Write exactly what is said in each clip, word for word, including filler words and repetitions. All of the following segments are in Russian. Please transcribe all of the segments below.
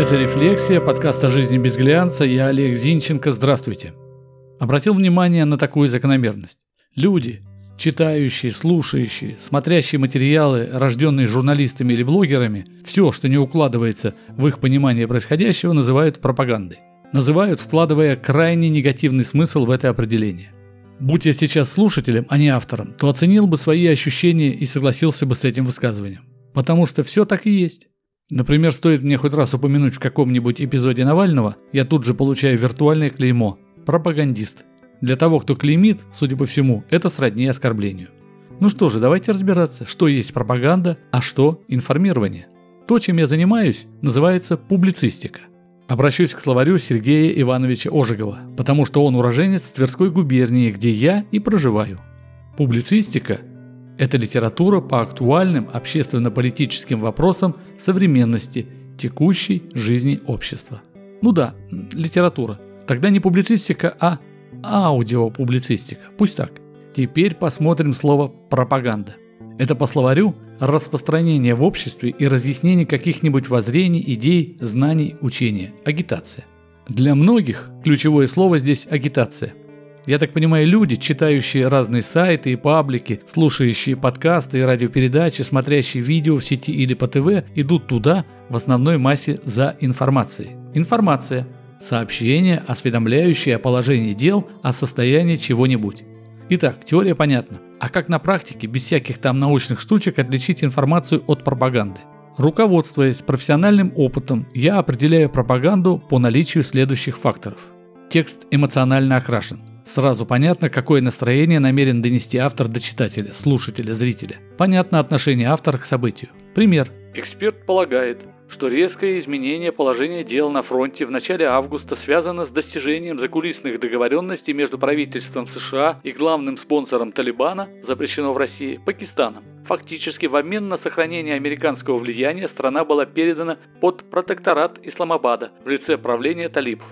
Это «Рефлексия», подкаст о жизни без глянца. Я Олег Зинченко. Здравствуйте. Обратил внимание на такую закономерность. Люди, читающие, слушающие, смотрящие материалы, рожденные журналистами или блогерами, все, что не укладывается в их понимание происходящего, называют пропагандой. Называют, вкладывая крайне негативный смысл в это определение. Будь я сейчас слушателем, а не автором, то оценил бы свои ощущения и согласился бы с этим высказыванием. Потому что все так и есть. Например, стоит мне хоть раз упомянуть в каком-нибудь эпизоде Навального, я тут же получаю виртуальное клеймо «пропагандист». Для того, кто клеймит, судя по всему, это сродни оскорблению. Ну что же, давайте разбираться, что есть пропаганда, а что информирование. То, чем я занимаюсь, называется публицистика. Обращусь к словарю Сергея Ивановича Ожегова, потому что он уроженец Тверской губернии, где я и проживаю. Публицистика – это литература по актуальным общественно-политическим вопросам современности, текущей жизни общества. Ну да, литература. Тогда не публицистика, а аудиопублицистика. Пусть так. Теперь посмотрим слово «пропаганда». Это по словарю распространение в обществе и разъяснение каких-нибудь воззрений, идей, знаний, учения. Агитация. Для многих ключевое слово здесь агитация. Я так понимаю, люди, читающие разные сайты и паблики, слушающие подкасты и радиопередачи, смотрящие видео в сети или по ТВ, идут туда в основной массе за информацией. Информация. Сообщение, осведомляющее о положении дел, о состоянии чего-нибудь. Итак, теория понятна. А как на практике, без всяких там научных штучек, отличить информацию от пропаганды? Руководствуясь профессиональным опытом, я определяю пропаганду по наличию следующих факторов. Текст эмоционально окрашен. Сразу понятно, какое настроение намерен донести автор до читателя, слушателя, зрителя. Понятно отношение автора к событию. Пример. Эксперт полагает, что резкое изменение положения дел на фронте в начале августа связано с достижением закулисных договоренностей между правительством США и главным спонсором Талибана, запрещено в России, Пакистаном. Фактически, в обмен на сохранение американского влияния страна была передана под протекторат Исламабада в лице правления талибов.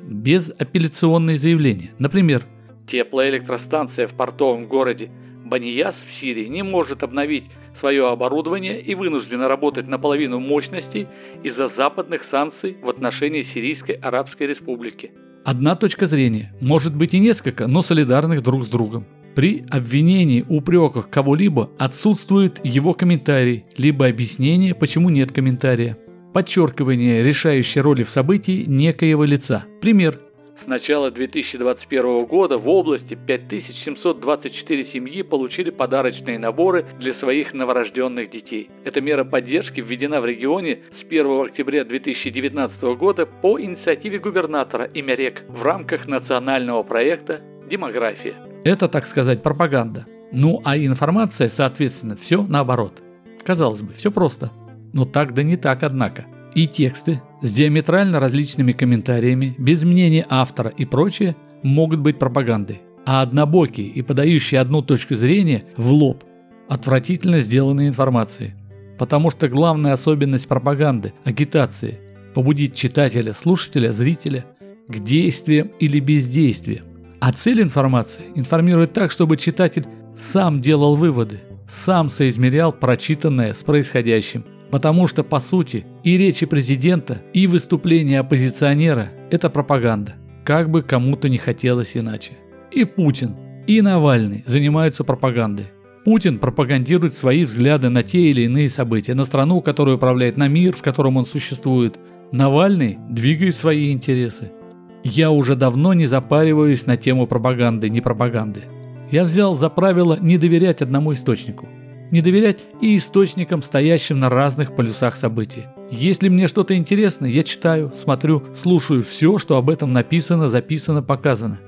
Безапелляционные заявления. Например, теплоэлектростанция в портовом городе Банияс в Сирии не может обновить свое оборудование и вынуждена работать наполовину мощностей из-за западных санкций в отношении Сирийской Арабской Республики. Одна точка зрения, может быть и несколько, но солидарных друг с другом. При обвинении, упреках кого-либо отсутствует его комментарий, либо объяснение, почему нет комментария. Подчеркивание решающей роли в событии некоего лица. Пример. С начала две тысячи двадцать первого года в области пять тысяч семьсот двадцать четыре семьи получили подарочные наборы для своих новорожденных детей. Эта мера поддержки введена в регионе с первого октября две тысячи девятнадцатого года по инициативе губернатора Имярек в рамках национального проекта «Демография». Это, так сказать, пропаганда. Ну а информация, соответственно, все наоборот. Казалось бы, все просто. Но так да не так, однако. И тексты с диаметрально различными комментариями, без мнения автора и прочее могут быть пропагандой, а однобокие и подающие одну точку зрения в лоб отвратительно сделанной информации. Потому что главная особенность пропаганды, агитации – побудить читателя, слушателя, зрителя к действиям или бездействиям. А цель информации – информировать так, чтобы читатель сам делал выводы, сам соизмерял прочитанное с происходящим. Потому что, по сути, и речи президента, и выступления оппозиционера – это пропаганда, как бы кому-то не хотелось иначе. И Путин, и Навальный занимаются пропагандой. Путин пропагандирует свои взгляды на те или иные события, на страну, которая управляет, на мир, в котором он существует. Навальный двигает свои интересы. Я уже давно не запариваюсь на тему пропаганды, не пропаганды. Я взял за правило не доверять одному источнику. Не доверять и источникам, стоящим на разных полюсах событий. Если мне что-то интересно, я читаю, смотрю, слушаю все, что об этом написано, записано, показано.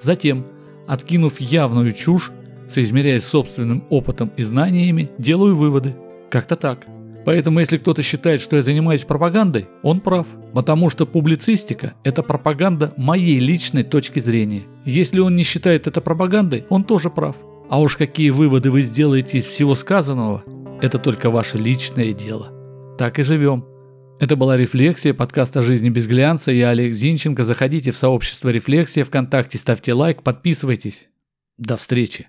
Затем, откинув явную чушь, соизмеряясь собственным опытом и знаниями, делаю выводы. Как-то так. Поэтому если кто-то считает, что я занимаюсь пропагандой, он прав. Потому что публицистика – это пропаганда моей личной точки зрения. Если он не считает это пропагандой, он тоже прав. А уж какие выводы вы сделаете из всего сказанного, это только ваше личное дело. Так и живем. Это была «Рефлексия», подкаст о жизни без глянца. Я Олег Зинченко. Заходите в сообщество «Рефлексия» ВКонтакте, ставьте лайк, подписывайтесь. До встречи.